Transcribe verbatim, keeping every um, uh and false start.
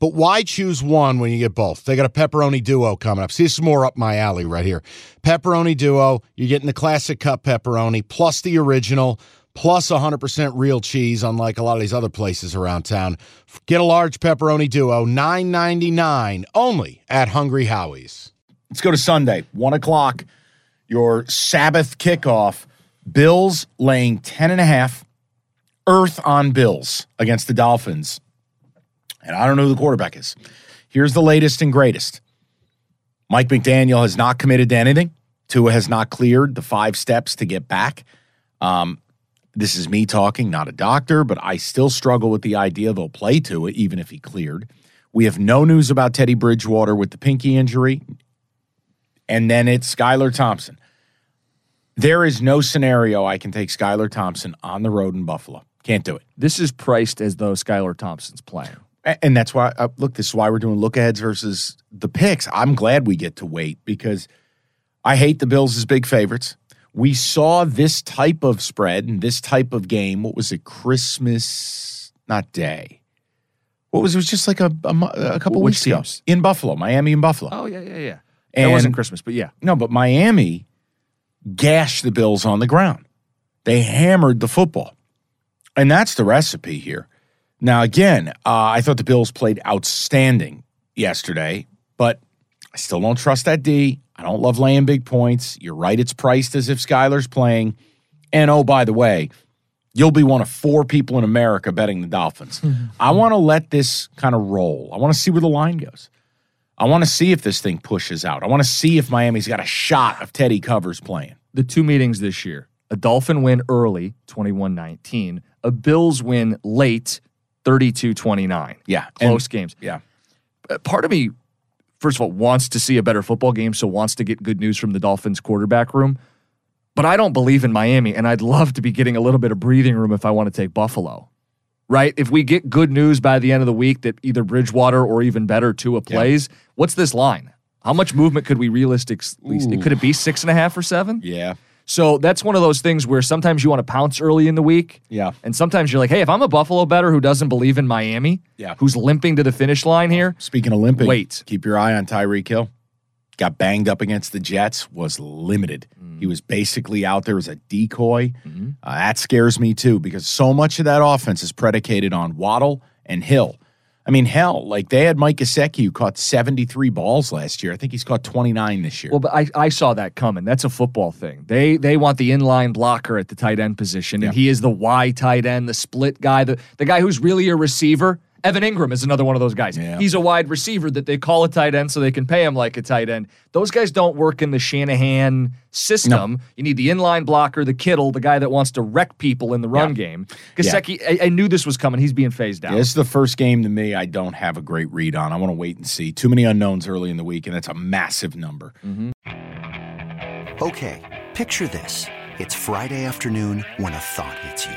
But why choose one when you get both? They got a pepperoni duo coming up. See, this is more up my alley right here. Pepperoni duo, you're getting the classic cup pepperoni, plus the original, plus one hundred percent real cheese, unlike a lot of these other places around town. Get a large pepperoni duo, nine ninety-nine, only at Hungry Howie's. Let's go to Sunday, one o'clock, your Sabbath kickoff. Bills laying ten and a half, Earth on Bills against the Dolphins. And I don't know who the quarterback is. Here's the latest and greatest. Mike McDaniel has not committed to anything. Tua has not cleared the five steps to get back. Um, this is me talking, not a doctor, but I still struggle with the idea they'll play Tua, even if he cleared. We have no news about Teddy Bridgewater with the pinky injury. And then it's Skylar Thompson. There is no scenario I can take Skylar Thompson on the road in Buffalo. Can't do it. This is priced as though Skylar Thompson's playing. And that's why, uh, look, this is why we're doing look-aheads versus the picks. I'm glad we get to wait because I hate the Bills as big favorites. We saw this type of spread and this type of game. What was it, Christmas, not day. What was it? It was just like a, a, a couple weeks ago. In Buffalo, Miami and Buffalo. Oh, yeah, yeah, yeah. And it wasn't Christmas, but yeah. No, but Miami gashed the Bills on the ground. They hammered the football. And that's the recipe here. Now, again, uh, I thought the Bills played outstanding yesterday, but I still don't trust that D. I don't love laying big points. You're right, it's priced as if Skylar's playing. And, oh, by the way, you'll be one of four people in America betting the Dolphins. Mm-hmm. I want to let this kind of roll. I want to see where the line goes. I want to see if this thing pushes out. I want to see if Miami's got a shot of Teddy Covers playing. The two meetings this year, a Dolphin win early, twenty-one nineteen, a Bills win late, thirty-two twenty-nine. Yeah. Close and, games. Yeah. Part of me, first of all, wants to see a better football game, so wants to get good news from the Dolphins quarterback room. But I don't believe in Miami, and I'd love to be getting a little bit of breathing room if I want to take Buffalo, right? If we get good news by the end of the week that either Bridgewater or even better Tua plays, yeah. What's this line? How much movement could we realistically – could it be six and a half or seven? Yeah. So that's one of those things where sometimes you want to pounce early in the week. Yeah. And sometimes you're like, hey, if I'm a Buffalo bettor who doesn't believe in Miami, yeah. who's limping to the finish line here. Speaking of limping, wait. Keep your eye on Tyreek Hill. Got banged up against the Jets, was limited. Mm. He was basically out there as a decoy. Mm-hmm. Uh, that scares me too because so much of that offense is predicated on Waddle and Hill. I mean, hell, like they had Mike Gesicki who caught seventy-three balls last year. I think he's caught twenty-nine this year. Well, but I, I saw that coming. That's a football thing. They they want the inline blocker at the tight end position, and yeah. he is the Y tight end, the split guy, the, the guy who's really a receiver. Evan Ingram is another one of those guys. Yeah. He's a wide receiver that they call a tight end so they can pay him like a tight end. Those guys don't work in the Shanahan system. No. You need the inline blocker, the Kittle, the guy that wants to wreck people in the run yeah. game. Gesicki, yeah. I, I knew this was coming. He's being phased out. Yeah, this is the first game to me I don't have a great read on. I want to wait and see. Too many unknowns early in the week, and that's a massive number. Mm-hmm. Okay, picture this. It's Friday afternoon when a thought hits you.